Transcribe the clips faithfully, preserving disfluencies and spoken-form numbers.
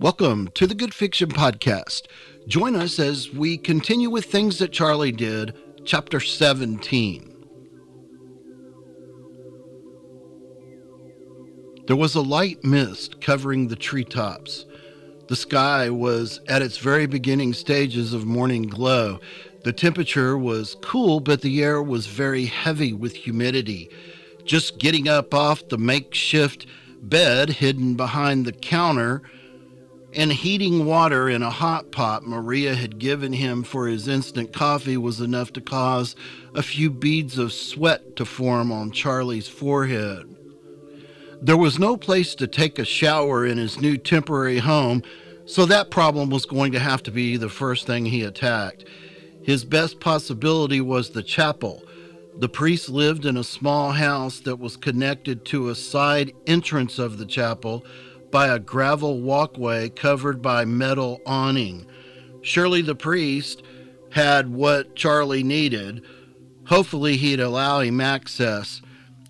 Welcome to the Good Fiction Podcast. Join us as we continue with Things That Charlie Did, Chapter seventeen. There was a light mist covering the treetops. The sky was at its very beginning stages of morning glow. The temperature was cool, but the air was very heavy with humidity. Just getting up off the makeshift bed hidden behind the counter and heating water in a hot pot Maria had given him for his instant coffee was enough to cause a few beads of sweat to form on Charlie's forehead. There was no place to take a shower in his new temporary home, so that problem was going to have to be the first thing he attacked. His best possibility was the chapel. The priest lived in a small house that was connected to a side entrance of the chapel by a gravel walkway covered by metal awning. Surely the priest had what Charlie needed. Hopefully he'd allow him access.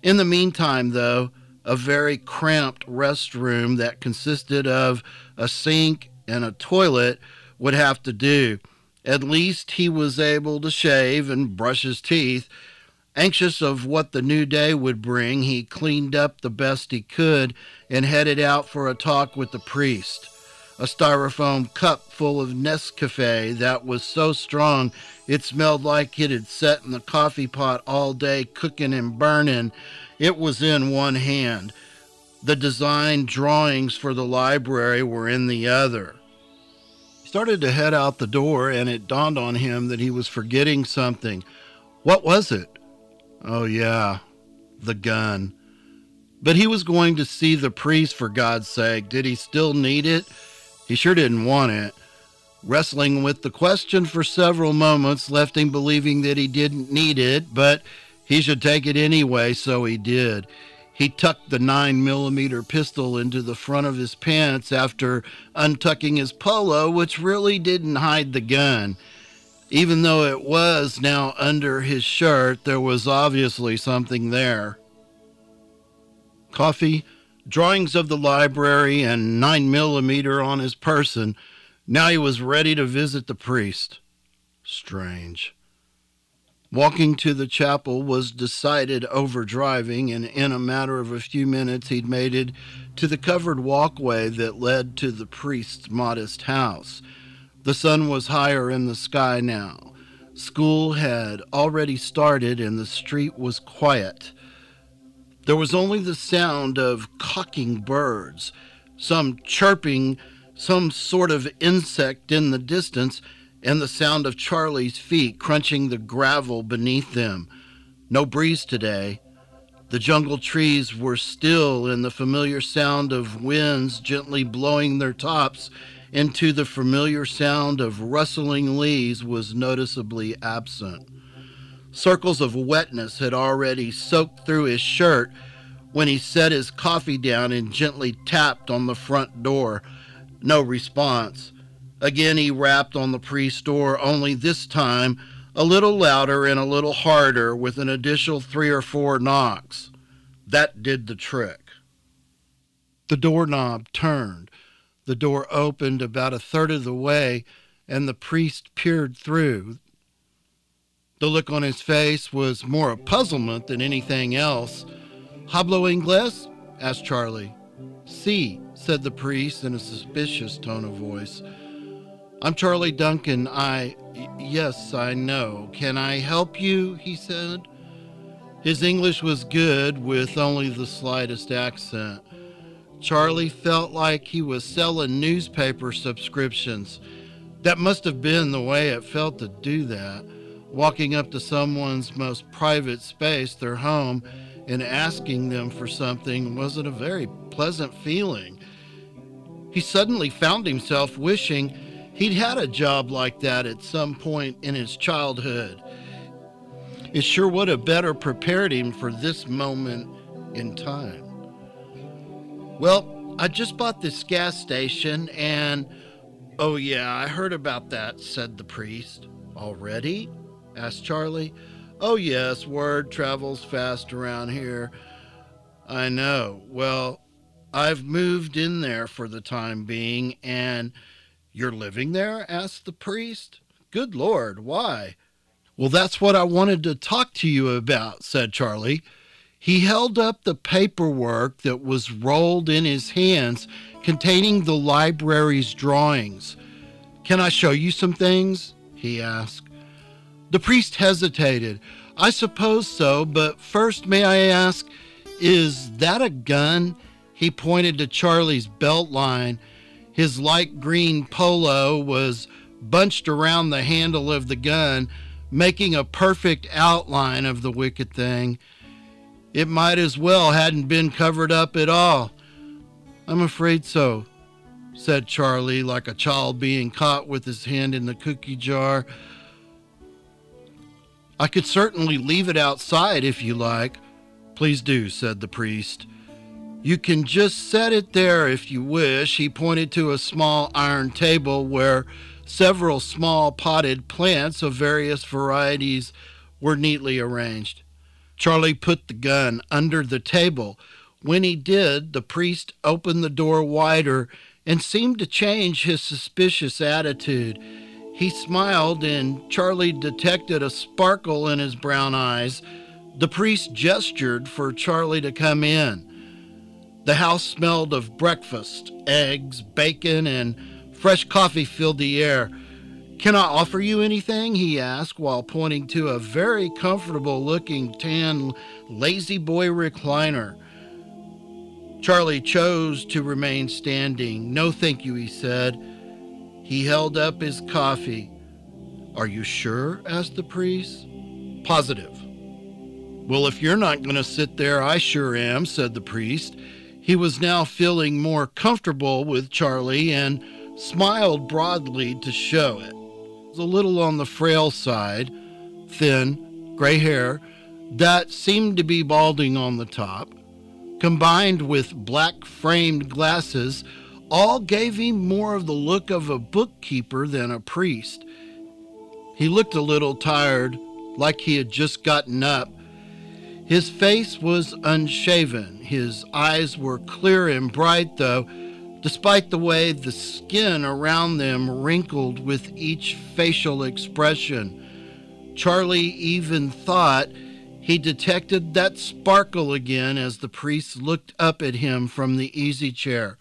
In the meantime, though, a very cramped restroom that consisted of a sink and a toilet would have to do. At least he was able to shave and brush his teeth. Anxious of what the new day would bring, he cleaned up the best he could and headed out for a talk with the priest. A styrofoam cup full of Nescafe that was so strong it smelled like it had sat in the coffee pot all day cooking and burning. It was in one hand. The design drawings for the library were in the other. He started to head out the door, and it dawned on him that he was forgetting something. What was it? Oh, yeah, the gun. But he was going to see the priest, for God's sake. Did he still need it? He sure didn't want it. Wrestling with the question for several moments left him believing that he didn't need it, but he should take it anyway, so he did. He tucked the nine millimeter pistol into the front of his pants after untucking his polo, which really didn't hide the gun. Even though it was now under his shirt, there was obviously something there. Coffee, drawings of the library, and nine millimeter on his person. Now he was ready to visit the priest. Strange. Walking to the chapel was decided over driving, and in a matter of a few minutes he'd made it to the covered walkway that led to the priest's modest house. The sun was higher in the sky now. School had already started and the street was quiet. There was only the sound of cocking birds, some chirping, some sort of insect in the distance, and the sound of Charlie's feet crunching the gravel beneath them. No breeze today. The jungle trees were still, and the familiar sound of winds gently blowing their tops into the familiar sound of rustling leaves was noticeably absent. Circles of wetness had already soaked through his shirt when he set his coffee down and gently tapped on the front door. No response. Again he rapped on the priest's door, only this time a little louder and a little harder, with an additional three or four knocks. That did the trick. The doorknob turned. The door opened about a third of the way, and the priest peered through. The look on his face was more of puzzlement than anything else. "Hablo Ingles?" asked Charlie. "Si," said the priest in a suspicious tone of voice. "I'm Charlie Duncan. I... yes, I know. Can I help you?" he said. His English was good, with only the slightest accent. Charlie felt like he was selling newspaper subscriptions. That must have been the way it felt to do that, walking up to someone's most private space, their home, and asking them for something wasn't a very pleasant feeling. He suddenly found himself wishing he'd had a job like that at some point in his childhood. It sure would have better prepared him for this moment in time. "Well, I just bought this gas station and..." "Oh yeah, I heard about that," said the priest. "Already?" asked Charlie. "Oh yes, word travels fast around here." "I know. Well, I've moved in there for the time being, and you're living there? Asked the priest. Good Lord, why? Well, that's what I wanted to talk to you about, said Charlie. He held up the paperwork that was rolled in his hands containing the library's drawings. Can I show you some things? He asked. The priest hesitated. I suppose so, but first may I ask, is that a gun? He pointed to Charlie's belt line. His light green polo was bunched around the handle of the gun, making a perfect outline of the wicked thing. It might as well hadn't been covered up at all. I'm afraid so, said Charlie, like a child being caught with his hand in the cookie jar. I could certainly leave it outside if you like. Please do, said the priest. You can just set it there if you wish. He pointed to a small iron table where several small potted plants of various varieties were neatly arranged. Charlie put the gun under the table. When he did, the priest opened the door wider and seemed to change his suspicious attitude. He smiled, and Charlie detected a sparkle in his brown eyes. The priest gestured for Charlie to come in. The house smelled of breakfast. Eggs, bacon, and fresh coffee filled the air. Can I offer you anything? He asked while pointing to a very comfortable-looking tan lazy boy recliner. Charlie chose to remain standing. No, thank you, he said. He held up his coffee. Are you sure? Asked the priest. Positive. Well, if you're not going to sit there, I sure am, said the priest. He was now feeling more comfortable with Charlie and smiled broadly to show it. A little on the frail side, thin, gray hair that seemed to be balding on the top, combined with black-framed glasses, all gave him more of the look of a bookkeeper than a priest. He looked a little tired, like he had just gotten up. His face was unshaven. His eyes were clear and bright, though, despite the way the skin around them wrinkled with each facial expression. Charlie even thought he detected that sparkle again as the priest looked up at him from the easy chair.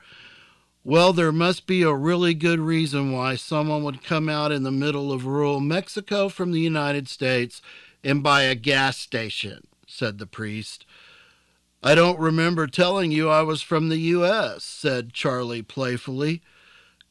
Well, there must be a really good reason why someone would come out in the middle of rural Mexico from the United States and buy a gas station, said the priest. I don't remember telling you I was from the U S, said Charlie playfully.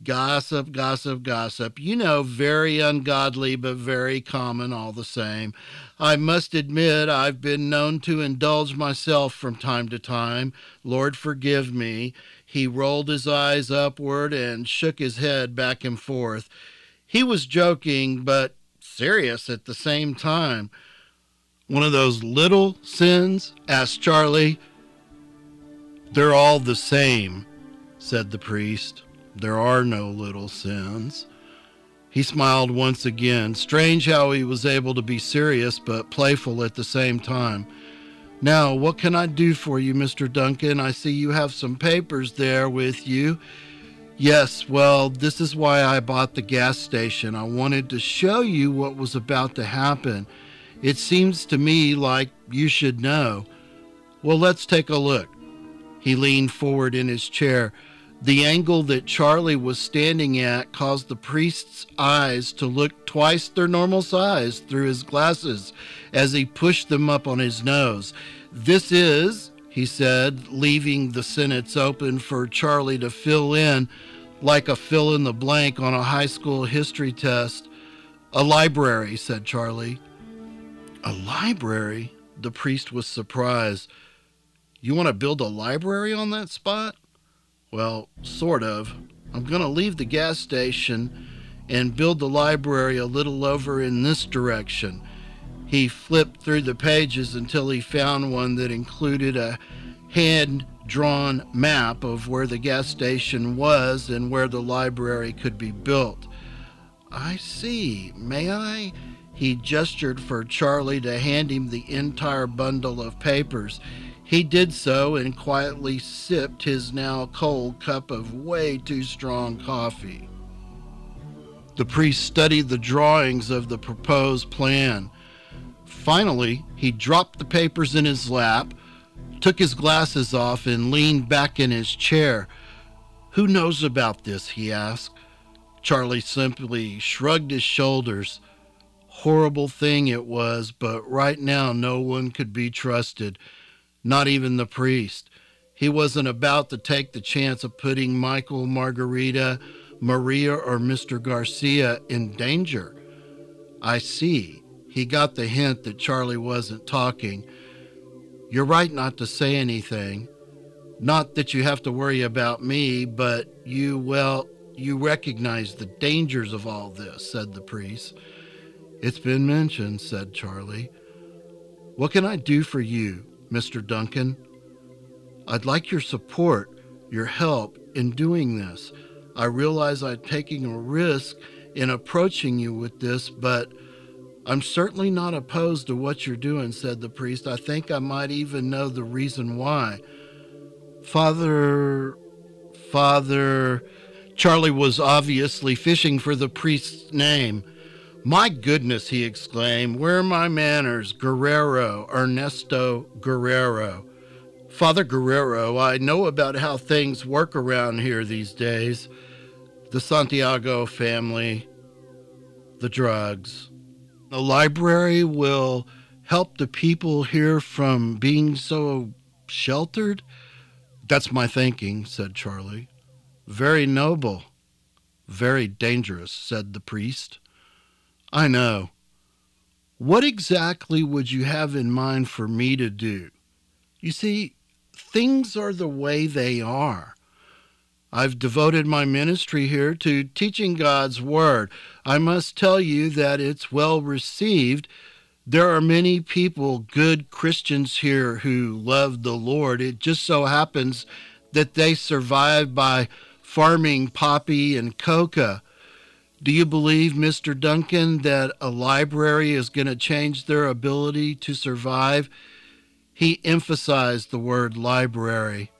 Gossip, gossip, gossip. You know, very ungodly, but very common all the same. I must admit I've been known to indulge myself from time to time. Lord, forgive me. He rolled his eyes upward and shook his head back and forth. He was joking, but serious at the same time. One of those little sins? Asked Charlie. They're all the same, said the priest. There are no little sins. He smiled once again. Strange how he was able to be serious but playful at the same time. Now, what can I do for you, Mister Duncan? I see you have some papers there with you. Yes, well, this is why I bought the gas station. I wanted to show you what was about to happen. It seems to me like you should know. Well, let's take a look. He leaned forward in his chair. The angle that Charlie was standing at caused the priest's eyes to look twice their normal size through his glasses as he pushed them up on his nose. This is, he said, leaving the sentence open for Charlie to fill in like a fill-in-the-blank on a high school history test. A library, said Charlie. A library? The priest was surprised. You want to build a library on that spot? Well, sort of. I'm going to leave the gas station and build the library a little over in this direction. He flipped through the pages until he found one that included a hand-drawn map of where the gas station was and where the library could be built. I see. May I? He gestured for Charlie to hand him the entire bundle of papers. He did so and quietly sipped his now cold cup of way too strong coffee. The priest studied the drawings of the proposed plan. Finally, he dropped the papers in his lap, took his glasses off, and leaned back in his chair. "Who knows about this?" he asked. Charlie simply shrugged his shoulders. Horrible thing it was, but right now no one could be trusted, not even the priest. He wasn't about to take the chance of putting Michael, Margarita, Maria, or Mister Garcia in danger. "I see." He got the hint that Charlie wasn't talking. "You're right not to say anything. Not that you have to worry about me, but you, well, you recognize the dangers of all this," said the priest. "It's been mentioned," said Charlie. "What can I do for you, Mister Duncan? I'd like your support, your help in doing this. I realize I'm taking a risk in approaching you with this, but I'm certainly not opposed to what you're doing," said the priest. "I think I might even know the reason why." Father, Father, Charlie was obviously fishing for the priest's name. "My goodness," he exclaimed, "where are my manners? Guerrero, Ernesto Guerrero. Father Guerrero, I know about how things work around here these days. The Santiago family, the drugs. The library will help the people here from being so sheltered?" "That's my thinking," said Charlie. "Very noble, very dangerous," said the priest. "I know. What exactly would you have in mind for me to do? You see, things are the way they are. I've devoted my ministry here to teaching God's word. I must tell you that it's well received. There are many people, good Christians here, who love the Lord. It just so happens that they survive by farming poppy and coca. Do you believe, Mister Duncan, that a library is going to change their ability to survive?" He emphasized the word library.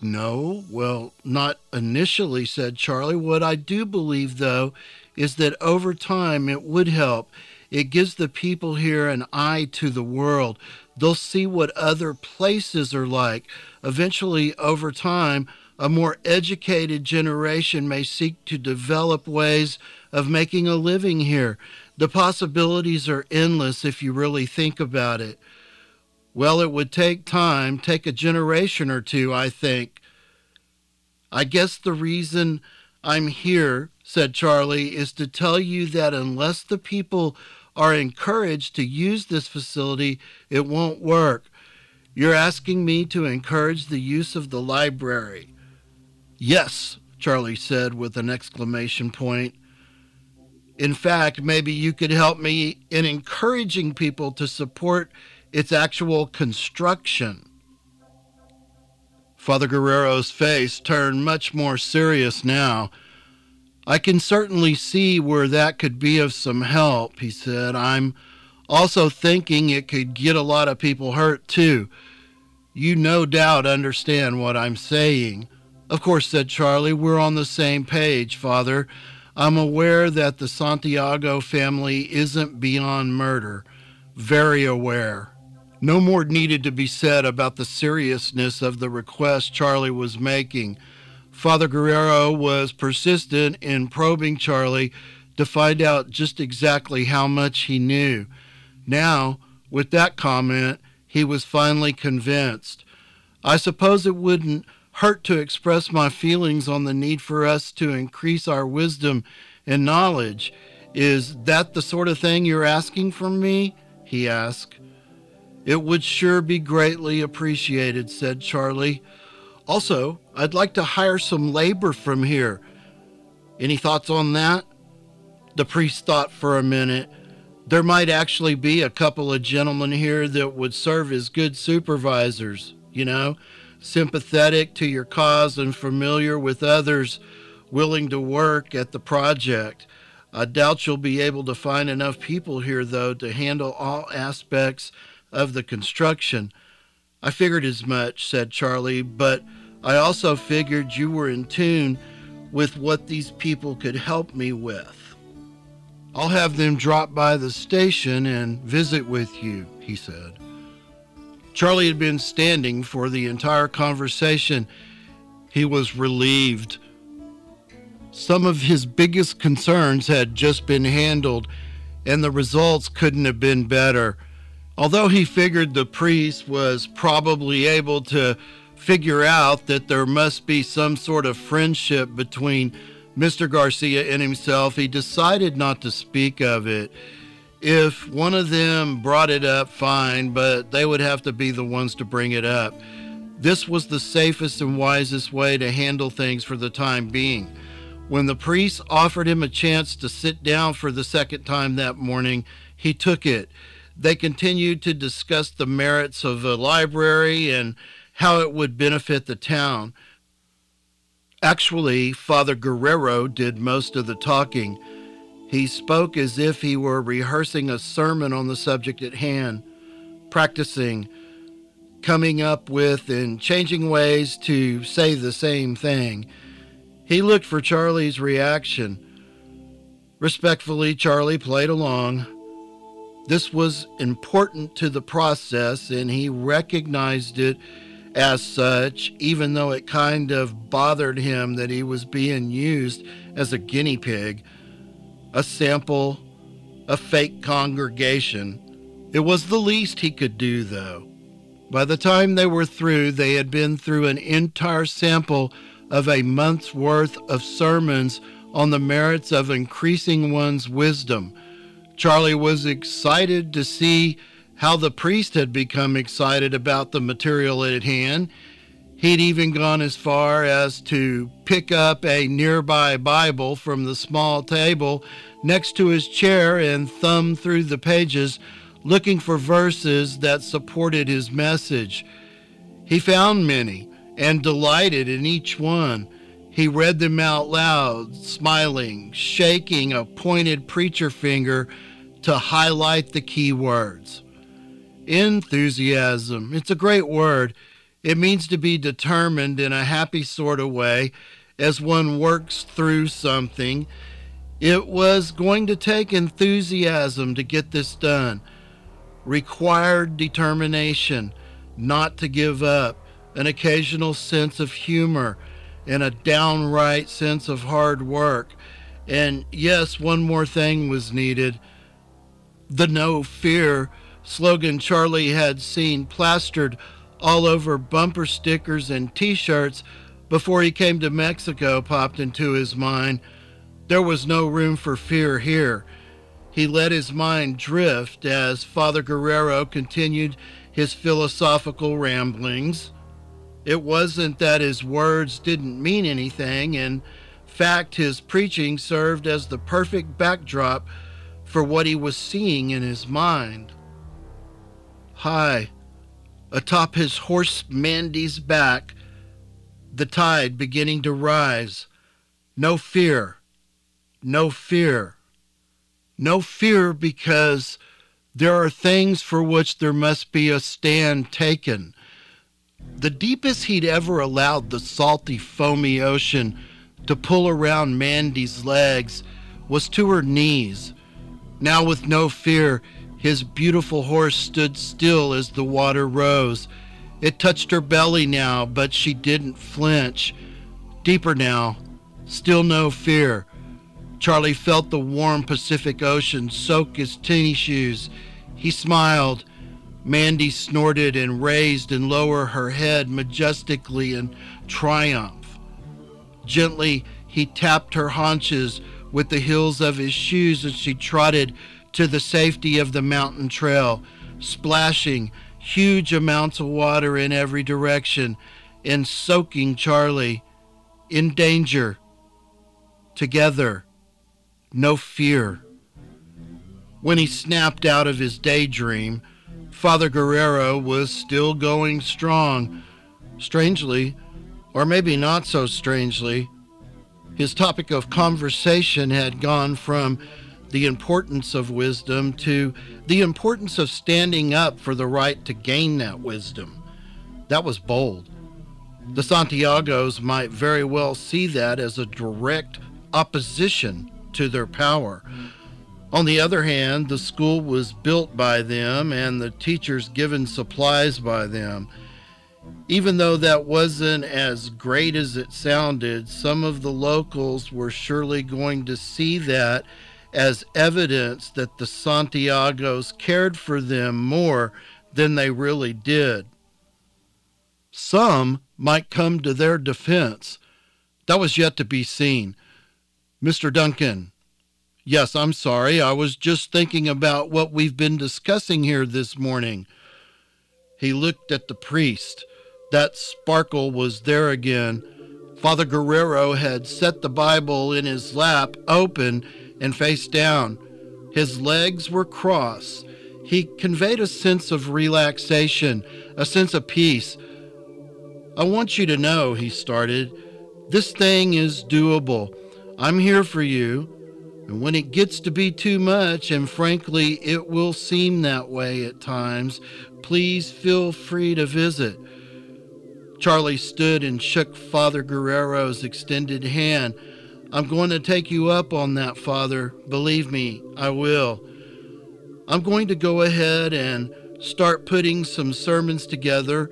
"No, well, not initially," said Charlie. "What I do believe, though, is that over time it would help. It gives the people here an eye to the world. They'll see what other places are like. Eventually, over time, a more educated generation may seek to develop ways of making a living here. The possibilities are endless if you really think about it." "Well, it would take time, take a generation or two, I think. I guess the reason I'm here," said Charlie, "is to tell you that unless the people are encouraged to use this facility, it won't work. You're asking me to encourage the use of the library." "Yes," Charlie said with an exclamation point. "In fact, maybe you could help me in encouraging people to support its actual construction." Father Guerrero's face turned much more serious now. "I can certainly see where that could be of some help," he said. "I'm also thinking it could get a lot of people hurt, too. You no doubt understand what I'm saying." "Of course," said Charlie. "We're on the same page, Father. I'm aware that the Santiago family isn't beyond murder. Very aware." No more needed to be said about the seriousness of the request Charlie was making. Father Guerrero was persistent in probing Charlie to find out just exactly how much he knew. Now, with that comment, he was finally convinced. "I suppose it wouldn't hurt to express my feelings on the need for us to increase our wisdom and knowledge. Is that the sort of thing you're asking from me?" he asked. "It would sure be greatly appreciated," said Charlie. "Also, I'd like to hire some labor from here. Any thoughts on that?" The priest thought for a minute. "There might actually be a couple of gentlemen here that would serve as good supervisors, you know? Sympathetic to your cause and familiar with others willing to work at the project. I doubt you'll be able to find enough people here, though, to handle all aspects of the construction. I figured as much, said Charlie, but I also figured you were in tune with what these people could help me with. I'll have them drop by the station and visit with you, he said. Charlie had been standing for the entire conversation. He was relieved. Some of his biggest concerns had just been handled, and the results couldn't have been better. Although he figured the priest was probably able to figure out that there must be some sort of friendship between Mister Garcia and himself, he decided not to speak of it. If one of them brought it up, fine, but they would have to be the ones to bring it up. This was the safest and wisest way to handle things for the time being. When the priest offered him a chance to sit down for the second time that morning, he took it. They continued to discuss the merits of a library and how it would benefit the town. Actually, Father Guerrero did most of the talking. He spoke as if he were rehearsing a sermon on the subject at hand, practicing, coming up with and changing ways to say the same thing. He looked for Charlie's reaction. Respectfully, Charlie played along. This was important to the process, and he recognized it as such, even though it kind of bothered him that he was being used as a guinea pig, a sample, a fake congregation. It was the least he could do, though. By the time they were through, they had been through an entire sample of a month's worth of sermons on the merits of increasing one's wisdom. Charlie was excited to see how the priest had become excited about the material at hand. He'd even gone as far as to pick up a nearby Bible from the small table next to his chair and thumb through the pages, looking for verses that supported his message. He found many and delighted in each one. He read them out loud, smiling, shaking a pointed preacher finger to highlight the key words. Enthusiasm. It's a great word. It means to be determined in a happy sort of way as one works through something. It was going to take enthusiasm to get this done. Required determination, not to give up, an occasional sense of humor, and a downright sense of hard work. And yes, one more thing was needed. The no fear slogan Charlie had seen plastered all over bumper stickers and t-shirts before he came to Mexico popped into his mind. There was no room for fear here. He let his mind drift as Father Guerrero continued his philosophical ramblings. It wasn't that his words didn't mean anything. In fact, his preaching served as the perfect backdrop for what he was seeing in his mind. High, atop his horse Mandy's back, the tide beginning to rise. No fear, no fear, no fear, because there are things for which there must be a stand taken. The deepest he'd ever allowed the salty, foamy ocean to pull around Mandy's legs was to her knees. Now, with no fear, his beautiful horse stood still as the water rose. It touched her belly now, but she didn't flinch. Deeper now, still no fear. Charlie felt the warm Pacific Ocean soak his tennis shoes. He smiled. Mandy snorted and raised and lowered her head majestically in triumph. Gently, he tapped her haunches with the heels of his shoes as she trotted to the safety of the mountain trail, splashing huge amounts of water in every direction and soaking Charlie. In danger. Together. No fear. When he snapped out of his daydream, Father Guerrero was still going strong. Strangely, or maybe not so strangely, his topic of conversation had gone from the importance of wisdom to the importance of standing up for the right to gain that wisdom. That was bold. The Santiagos might very well see that as a direct opposition to their power. On the other hand, the school was built by them and the teachers given supplies by them. Even though that wasn't as great as it sounded, some of the locals were surely going to see that as evidence that the Santiagos cared for them more than they really did. Some might come to their defense. That was yet to be seen. Mister Duncan, yes, I'm sorry. I was just thinking about what we've been discussing here this morning. He looked at the priest. That sparkle was there again. Father Guerrero had set the Bible in his lap, open and face down. His legs were crossed. He conveyed a sense of relaxation, a sense of peace. I want you to know, he started, this thing is doable. I'm here for you. And when it gets to be too much, and frankly, it will seem that way at times, please feel free to visit. Charlie stood and shook Father Guerrero's extended hand. I'm going to take you up on that, Father. Believe me, I will. I'm going to go ahead and start putting some sermons together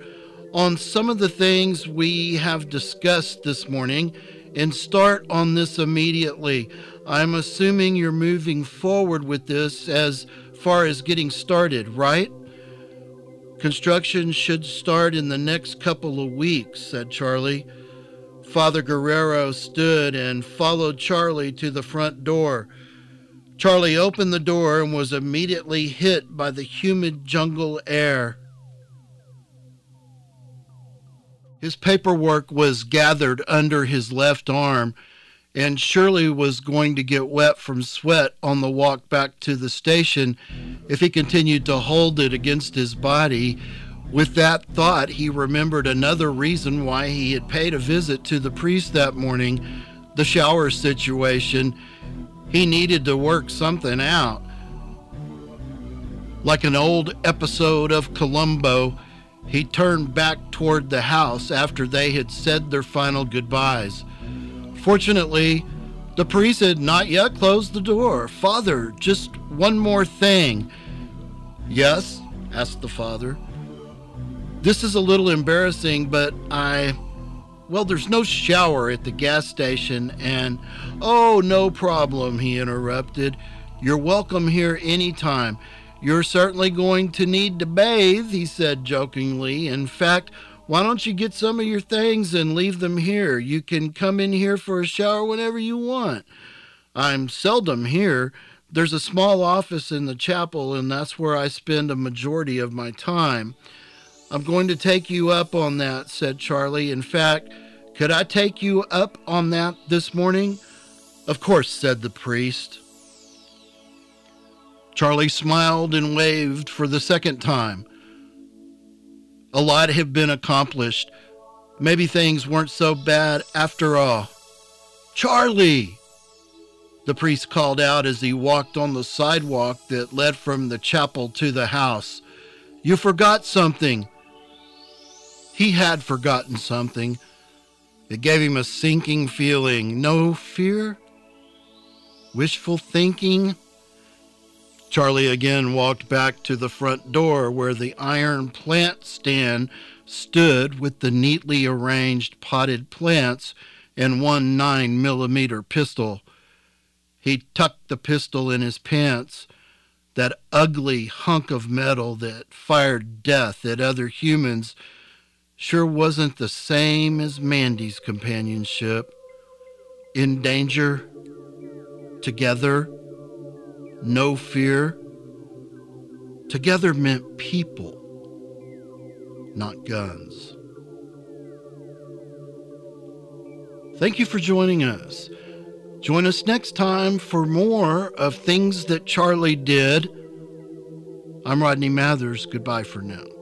on some of the things we have discussed this morning and start on this immediately. I'm assuming you're moving forward with this as far as getting started, right? Construction should start in the next couple of weeks, said Charlie. Father Guerrero stood and followed Charlie to the front door. Charlie opened the door and was immediately hit by the humid jungle air. His paperwork was gathered under his left arm and surely was going to get wet from sweat on the walk back to the station if he continued to hold it against his body. With that thought, he remembered another reason why he had paid a visit to the priest that morning, the shower situation. He needed to work something out. Like an old episode of Columbo, he turned back toward the house after they had said their final goodbyes. Fortunately, the priest had not yet closed the door. Father, just one more thing. Yes, asked the father. This is a little embarrassing, but I... Well, there's no shower at the gas station, and... Oh, no problem, he interrupted. You're welcome here anytime. You're certainly going to need to bathe, he said jokingly. In fact, why don't you get some of your things and leave them here? You can come in here for a shower whenever you want. I'm seldom here. There's a small office in the chapel, and that's where I spend a majority of my time. I'm going to take you up on that, said Charlie. In fact, could I take you up on that this morning? Of course, said the priest. Charlie smiled and waved for the second time. A lot had been accomplished. Maybe things weren't so bad after all. Charlie! The priest called out as he walked on the sidewalk that led from the chapel to the house. You forgot something. He had forgotten something. It gave him a sinking feeling. No fear? Wishful thinking? Charlie again walked back to the front door where the iron plant stand stood with the neatly arranged potted plants and one nine millimeter pistol. He tucked the pistol in his pants, that ugly hunk of metal that fired death at other humans sure wasn't the same as Mandy's companionship. In danger, together, no fear. Together meant people, not guns. Thank you for joining us. Join us next time for more of Things That Charlie Did. I'm Rodney Mathers. Goodbye for now.